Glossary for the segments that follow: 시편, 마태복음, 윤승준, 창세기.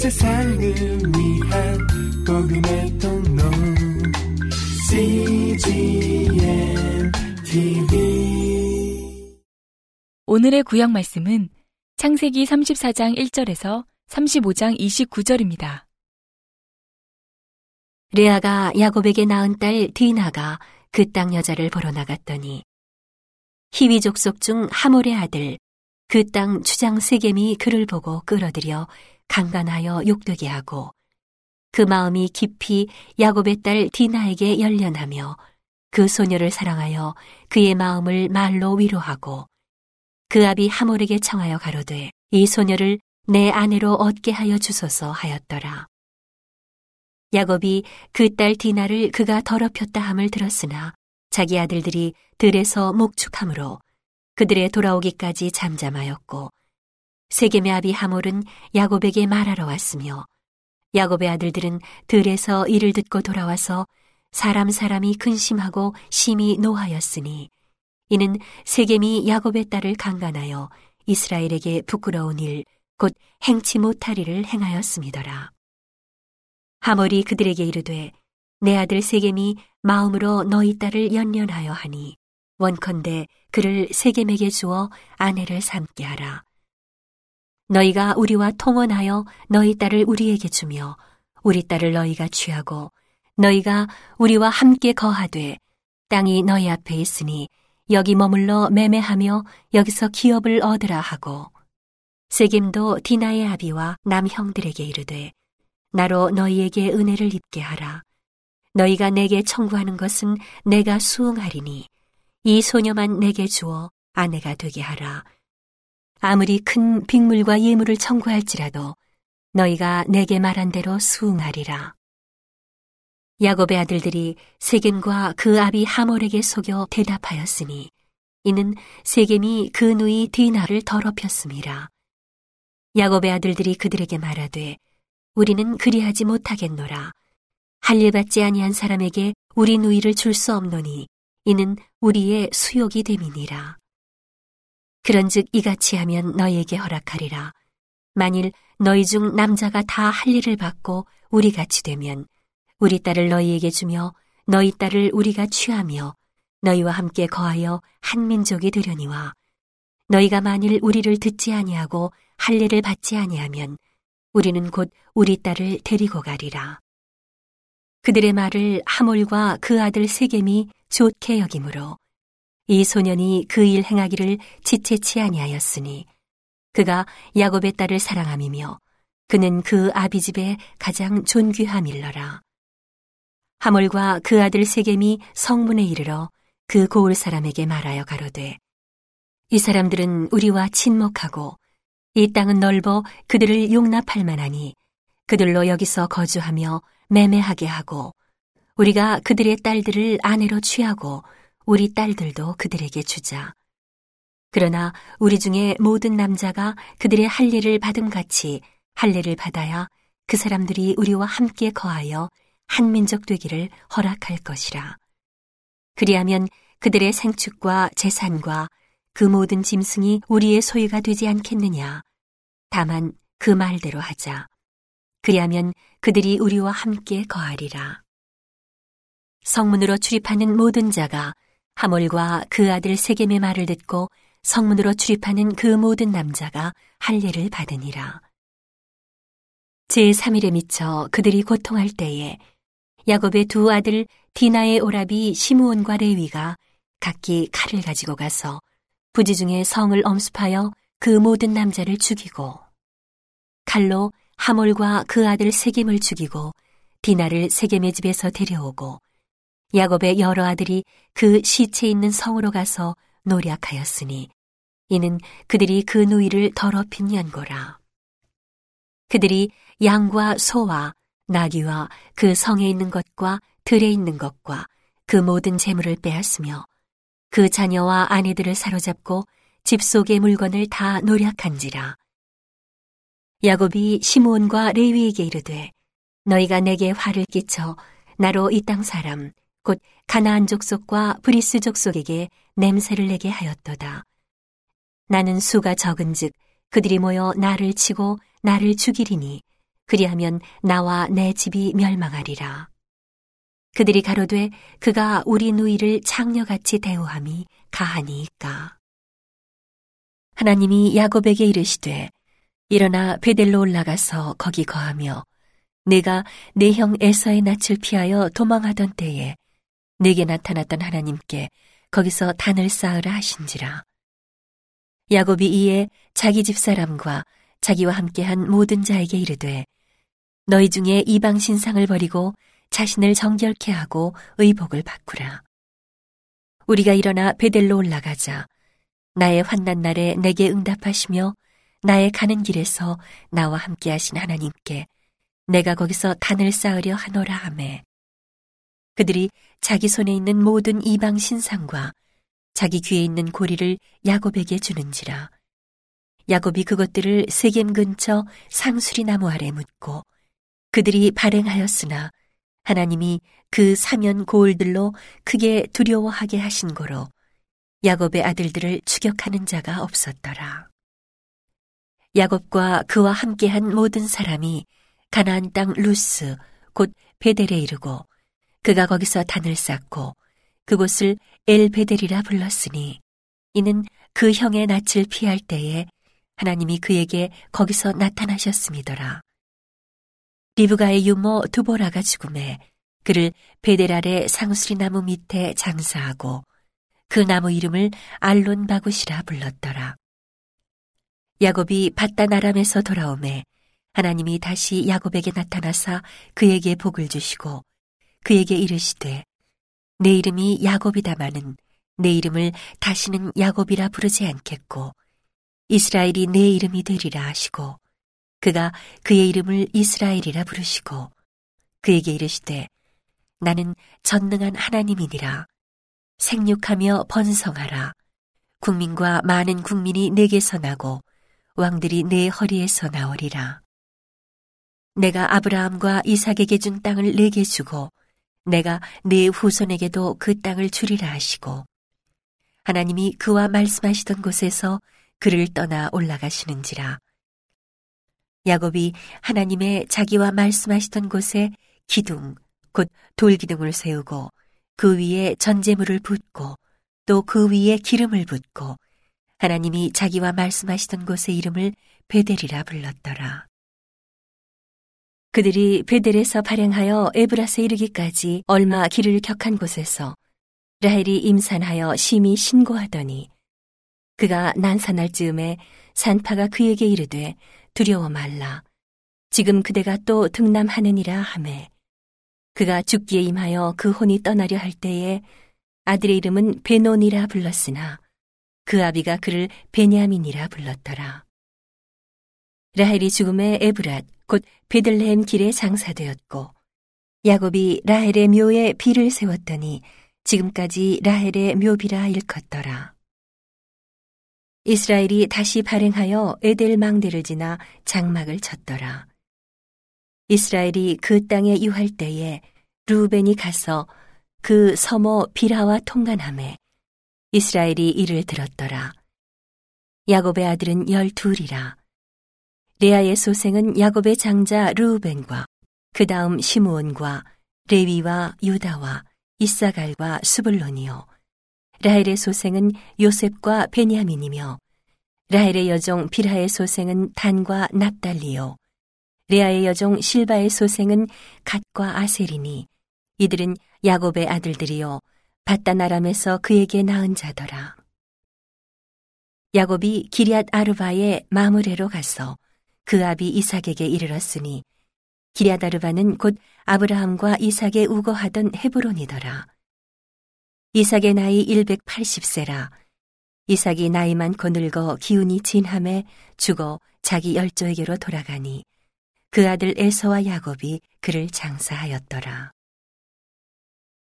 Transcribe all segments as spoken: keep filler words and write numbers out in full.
세상을 위한 복음의 통로 씨지엔 티비. 오늘의 구약 말씀은 창세기 삼십사 장 일 절에서 삼십오 장 이십구 절입니다. 레아가 야곱에게 낳은 딸 디나가 그 땅 여자를 보러 나갔더니 히위 족속 중 하몰의 아들 그 땅 주장 세겜이 그를 보고 끌어들여 강간하여 욕되게 하고 그 마음이 깊이 야곱의 딸 디나에게 열련하며 그 소녀를 사랑하여 그의 마음을 말로 위로하고 그 아비 하몰에게 청하여 가로되 이 소녀를 내 아내로 얻게 하여 주소서 하였더라. 야곱이 그 딸 디나를 그가 더럽혔다 함을 들었으나 자기 아들들이 들에서 목축함으로 그들의 돌아오기까지 잠잠하였고 세겜의 아비 하몰은 야곱에게 말하러 왔으며 야곱의 아들들은 들에서 이를 듣고 돌아와서 사람 사람이 근심하고 심히 노하였으니 이는 세겜이 야곱의 딸을 강간하여 이스라엘에게 부끄러운 일 곧 행치 못하리를 행하였음이더라. 하몰이 그들에게 이르되 내 아들 세겜이 마음으로 너희 딸을 연연하여 하니 원컨대 그를 세겜에게 주어 아내를 삼게 하라. 너희가 우리와 통혼하여 너희 딸을 우리에게 주며 우리 딸을 너희가 취하고 너희가 우리와 함께 거하되 땅이 너희 앞에 있으니 여기 머물러 매매하며 여기서 기업을 얻으라 하고 세겜도 디나의 아비와 남형들에게 이르되 나로 너희에게 은혜를 입게 하라. 너희가 내게 청구하는 것은 내가 수응하리니 이 소녀만 내게 주어 아내가 되게 하라. 아무리 큰 빅물과 예물을 청구할지라도 너희가 내게 말한 대로 수응하리라. 야곱의 아들들이 세겜과 그 아비 하몰에게 속여 대답하였으니 이는 세겜이 그 누이 디나를 더럽혔음이라. 야곱의 아들들이 그들에게 말하되 우리는 그리하지 못하겠노라. 할 일 받지 아니한 사람에게 우리 누이를 줄 수 없노니 이는 우리의 수욕이 됨이니라. 그런즉 이같이 하면 너희에게 허락하리라. 만일 너희 중 남자가 다 할 일을 받고 우리같이 되면 우리 딸을 너희에게 주며 너희 딸을 우리가 취하며 너희와 함께 거하여 한 민족이 되려니와 너희가 만일 우리를 듣지 아니하고 할 일을 받지 아니하면 우리는 곧 우리 딸을 데리고 가리라. 그들의 말을 하몰과 그 아들 세겜이 좋게 여김으로 이 소년이 그 일 행하기를 지체치 아니하였으니 그가 야곱의 딸을 사랑함이며 그는 그 아비 집에 가장 존귀함일러라. 하몰과 그 아들 세겜이 성문에 이르러 그 고을 사람에게 말하여 가로되 이 사람들은 우리와 친목하고 이 땅은 넓어 그들을 용납할 만하니 그들로 여기서 거주하며 매매하게 하고 우리가 그들의 딸들을 아내로 취하고 우리 딸들도 그들에게 주자. 그러나 우리 중에 모든 남자가 그들의 할례를 받음같이 할례를 받아야 그 사람들이 우리와 함께 거하여 한 민족 되기를 허락할 것이라. 그리하면 그들의 생축과 재산과 그 모든 짐승이 우리의 소유가 되지 않겠느냐. 다만 그 말대로 하자. 그리하면 그들이 우리와 함께 거하리라. 성문으로 출입하는 모든 자가 하몰과 그 아들 세겜의 말을 듣고 성문으로 출입하는 그 모든 남자가 할례를 받으니라. 제삼 일에 미쳐 그들이 고통할 때에 야곱의 두 아들 디나의 오라비 시므온과 레위가 각기 칼을 가지고 가서 부지 중에 성을 엄습하여 그 모든 남자를 죽이고 칼로 하몰과 그 아들 세겜을 죽이고 디나를 세겜의 집에서 데려오고 야곱의 여러 아들이 그 시체 있는 성으로 가서 노략하였으니 이는 그들이 그 누이를 더럽힌 연고라. 그들이 양과 소와 나귀와 그 성에 있는 것과 들에 있는 것과 그 모든 재물을 빼앗으며 그 자녀와 아내들을 사로잡고 집 속의 물건을 다 노략한지라. 야곱이 시므온과 레위에게 이르되 너희가 내게 화를 끼쳐 나로 이 땅 사람 곧 가나안 족속과 브리스 족속에게 냄새를 내게 하였도다. 나는 수가 적은즉 그들이 모여 나를 치고 나를 죽이리니 그리하면 나와 내 집이 멸망하리라. 그들이 가로되 그가 우리 누이를 창녀같이 대우함이 가하니이까. 하나님이 야곱에게 이르시되 일어나 베델로 올라가서 거기 거하며 내가 내 형 에서의 낯을 피하여 도망하던 때에 내게 나타났던 하나님께 거기서 단을 쌓으라 하신지라. 야곱이 이에 자기 집사람과 자기와 함께한 모든 자에게 이르되 너희 중에 이방 신상을 버리고 자신을 정결케 하고 의복을 바꾸라. 우리가 일어나 베델로 올라가자. 나의 환난 날에 내게 응답하시며 나의 가는 길에서 나와 함께하신 하나님께 내가 거기서 단을 쌓으려 하노라 하매. 그들이 자기 손에 있는 모든 이방 신상과 자기 귀에 있는 고리를 야곱에게 주는지라. 야곱이 그것들을 세겜 근처 상수리 나무 아래 묻고 그들이 발행하였으나 하나님이 그 사면 고울들로 크게 두려워하게 하신 고로 야곱의 아들들을 추격하는 자가 없었더라. 야곱과 그와 함께한 모든 사람이 가나안 땅 루스 곧 베델에 이르고 그가 거기서 단을 쌓고 그곳을 엘베델이라 불렀으니 이는 그 형의 낯을 피할 때에 하나님이 그에게 거기서 나타나셨음이더라. 리브가의 유모 두보라가 죽음에 그를 베델 아래 상수리나무 밑에 장사하고 그 나무 이름을 알론바굿이라 불렀더라. 야곱이 밧단 아람에서 돌아오매 하나님이 다시 야곱에게 나타나사 그에게 복을 주시고 그에게 이르시되 내 이름이 야곱이다마는 내 이름을 다시는 야곱이라 부르지 않겠고 이스라엘이 내 이름이 되리라 하시고 그가 그의 이름을 이스라엘이라 부르시고 그에게 이르시되 나는 전능한 하나님이니라. 생육하며 번성하라. 국민과 많은 국민이 내게서 나고 왕들이 내 허리에서 나오리라. 내가 아브라함과 이삭에게 준 땅을 내게 주고 내가 내 후손에게도 그 땅을 주리라 하시고 하나님이 그와 말씀하시던 곳에서 그를 떠나 올라가시는지라. 야곱이 하나님의 자기와 말씀하시던 곳에 기둥 곧 돌기둥을 세우고 그 위에 전제물을 붓고 또 그 위에 기름을 붓고 하나님이 자기와 말씀하시던 곳의 이름을 베델이라 불렀더라. 그들이 베델에서 발행하여 에브라스에 이르기까지 얼마 길을 격한 곳에서 라헬이 임산하여 심히 신고하더니 그가 난산할 즈음에 산파가 그에게 이르되 두려워 말라. 지금 그대가 또 등남하느니라 하매. 그가 죽기에 임하여 그 혼이 떠나려 할 때에 아들의 이름은 베논이라 불렀으나 그 아비가 그를 베냐민이라 불렀더라. 라헬이 죽음에 에브랏 곧 베들레헴 길에 장사되었고 야곱이 라헬의 묘에 비를 세웠더니 지금까지 라헬의 묘비라 일컫더라. 이스라엘이 다시 발행하여 에델 망대를 지나 장막을 쳤더라. 이스라엘이 그 땅에 유할 때에 루벤이 가서 그 서모 비라와 통관하매 이스라엘이 이를 들었더라. 야곱의 아들은 열둘이라. 레아의 소생은 야곱의 장자 루벤과 그 다음 시므온과 레위와 유다와 이사갈과 스불론이요. 라헬의 소생은 요셉과 베냐민이며 라헬의 여종 빌하의 소생은 단과 납달리요. 레아의 여종 실바의 소생은 갓과 아셀이니 이들은 야곱의 아들들이요 밧단 아람에서 그에게 낳은 자더라. 야곱이 기럇 아르바의 마므레로 가서 그 아비 이삭에게 이르렀으니 기럇 아르바는 곧 아브라함과 이삭의 우거하던 헤브론이더라. 이삭의 나이 백팔십 세라. 이삭이 나이 많고 늙어 기운이 진함에 죽어 자기 열조에게로 돌아가니 그 아들 에서와 야곱이 그를 장사하였더라.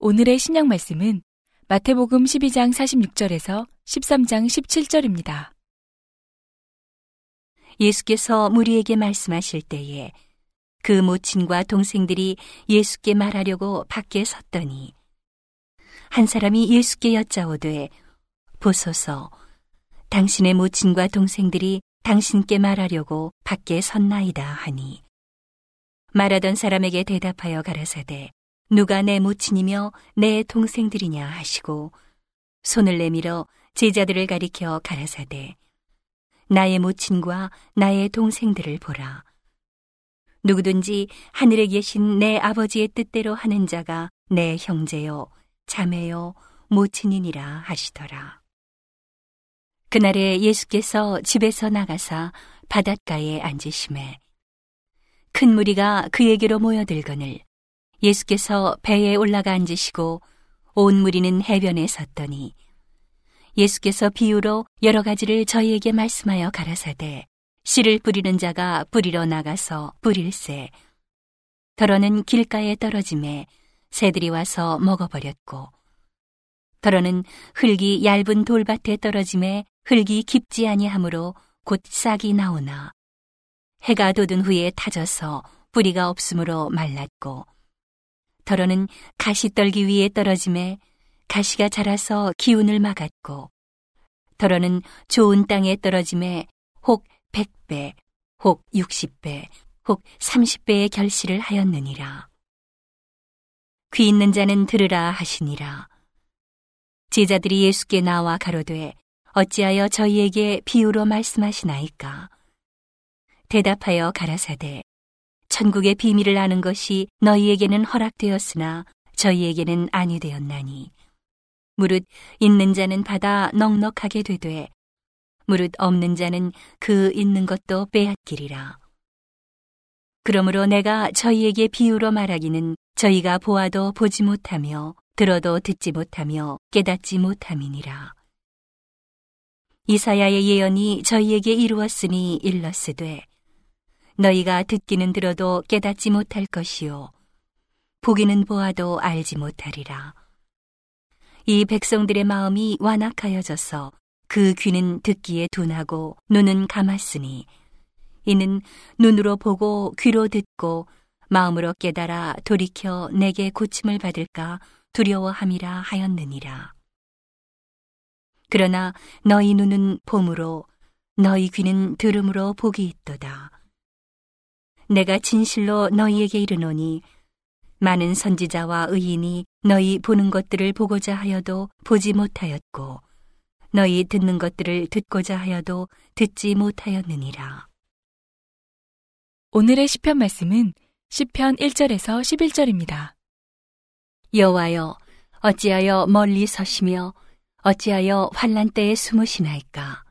오늘의 신약 말씀은 마태복음 십이 장 사십육 절에서 십삼 장 십칠 절입니다. 예수께서 무리에게 말씀하실 때에 그 모친과 동생들이 예수께 말하려고 밖에 섰더니 한 사람이 예수께 여짜오되 보소서, 당신의 모친과 동생들이 당신께 말하려고 밖에 섰나이다 하니 말하던 사람에게 대답하여 가라사대 누가 내 모친이며 내 동생들이냐 하시고 손을 내밀어 제자들을 가리켜 가라사대 나의 모친과 나의 동생들을 보라. 누구든지 하늘에 계신 내 아버지의 뜻대로 하는 자가 내 형제요 자매요 모친이니라 하시더라. 그날에 예수께서 집에서 나가사 바닷가에 앉으심에 큰 무리가 그에게로 모여들거늘 예수께서 배에 올라가 앉으시고 온 무리는 해변에 섰더니 예수께서 비유로 여러 가지를 저희에게 말씀하여 가라사대 씨를 뿌리는 자가 뿌리러 나가서 뿌릴새 더러는 길가에 떨어짐에 새들이 와서 먹어버렸고 더러는 흙이 얇은 돌밭에 떨어짐에 흙이 깊지 아니하므로 곧 싹이 나오나 해가 돋은 후에 타져서 뿌리가 없으므로 말랐고 더러는 가시 떨기 위에 떨어짐에 가시가 자라서 기운을 막았고 더러는 좋은 땅에 떨어짐에 혹 백 배, 혹 육십 배, 혹 삼십 배의 결실을 하였느니라. 귀 있는 자는 들으라 하시니라. 제자들이 예수께 나와 가로되 어찌하여 저희에게 비유로 말씀하시나이까? 대답하여 가라사대 천국의 비밀을 아는 것이 너희에게는 허락되었으나 저희에게는 아니 되었나니 무릇 있는 자는 받아 넉넉하게 되되 무릇 없는 자는 그 있는 것도 빼앗기리라. 그러므로 내가 저희에게 비유로 말하기는 저희가 보아도 보지 못하며 들어도 듣지 못하며 깨닫지 못함이니라. 이사야의 예언이 저희에게 이루었으니 일렀으되 너희가 듣기는 들어도 깨닫지 못할 것이요 보기는 보아도 알지 못하리라. 이 백성들의 마음이 완악하여져서 그 귀는 듣기에 둔하고 눈은 감았으니 이는 눈으로 보고 귀로 듣고 마음으로 깨달아 돌이켜 내게 고침을 받을까 두려워함이라 하였느니라. 그러나 너희 눈은 봄으로 너희 귀는 들음으로 복이 있도다. 내가 진실로 너희에게 이르노니 많은 선지자와 의인이 너희 보는 것들을 보고자 하여도 보지 못하였고 너희 듣는 것들을 듣고자 하여도 듣지 못하였느니라. 오늘의 시편 말씀은 시편 일 절에서 십일 절입니다. 여호와여 어찌하여 멀리 서시며 어찌하여 환난 때에 숨으시나이까?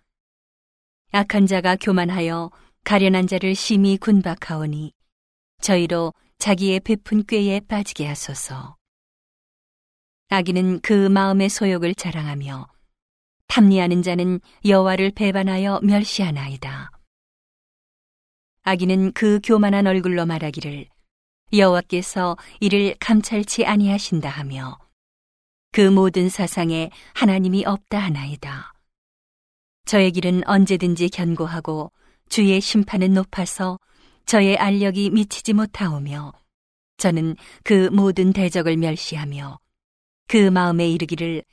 악한 자가 교만하여 가련한 자를 심히 군박하오니 저희로 자기의 베푼 꾀에 빠지게 하소서. 악인은 그 마음의 소욕을 자랑하며 탐리하는 자는 여호와를 배반하여 멸시하나이다. 악인은 그 교만한 얼굴로 말하기를 여호와께서 이를 감찰치 아니하신다 하며 그 모든 사상에 하나님이 없다 하나이다. 저의 길은 언제든지 견고하고 주의 심판은 높아서 저의 알력이 미치지 못하오며 저는 그 모든 대적을 멸시하며 그 마음에 이르기를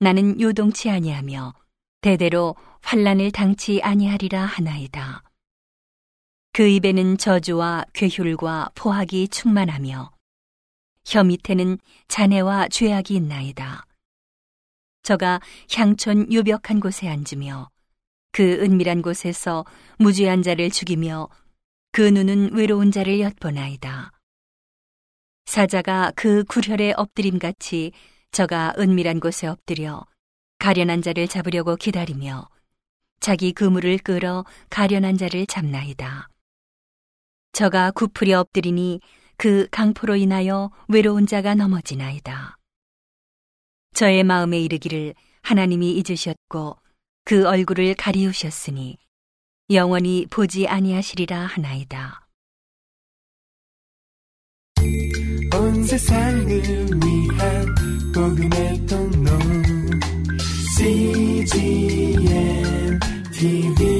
나는 요동치 아니하며 대대로 환난을 당치 아니하리라 하나이다. 그 입에는 저주와 괴휼과 포악이 충만하며 혀 밑에는 잔해와 죄악이 있나이다. 저가 향촌 유벽한 곳에 앉으며 그 은밀한 곳에서 무죄한 자를 죽이며 그 눈은 외로운 자를 엿보나이다. 사자가 그 굴혈에 엎드림같이 저가 은밀한 곳에 엎드려 가련한 자를 잡으려고 기다리며 자기 그물을 끌어 가련한 자를 잡나이다. 저가 구풀이 엎드리니 그 강포로 인하여 외로운 자가 넘어지나이다. 저의 마음에 이르기를 하나님이 잊으셨고 그 얼굴을 가리우셨으니 영원히 보지 아니하시리라 하나이다. 온 세상을 위한 복음의 통로 씨지엔 티비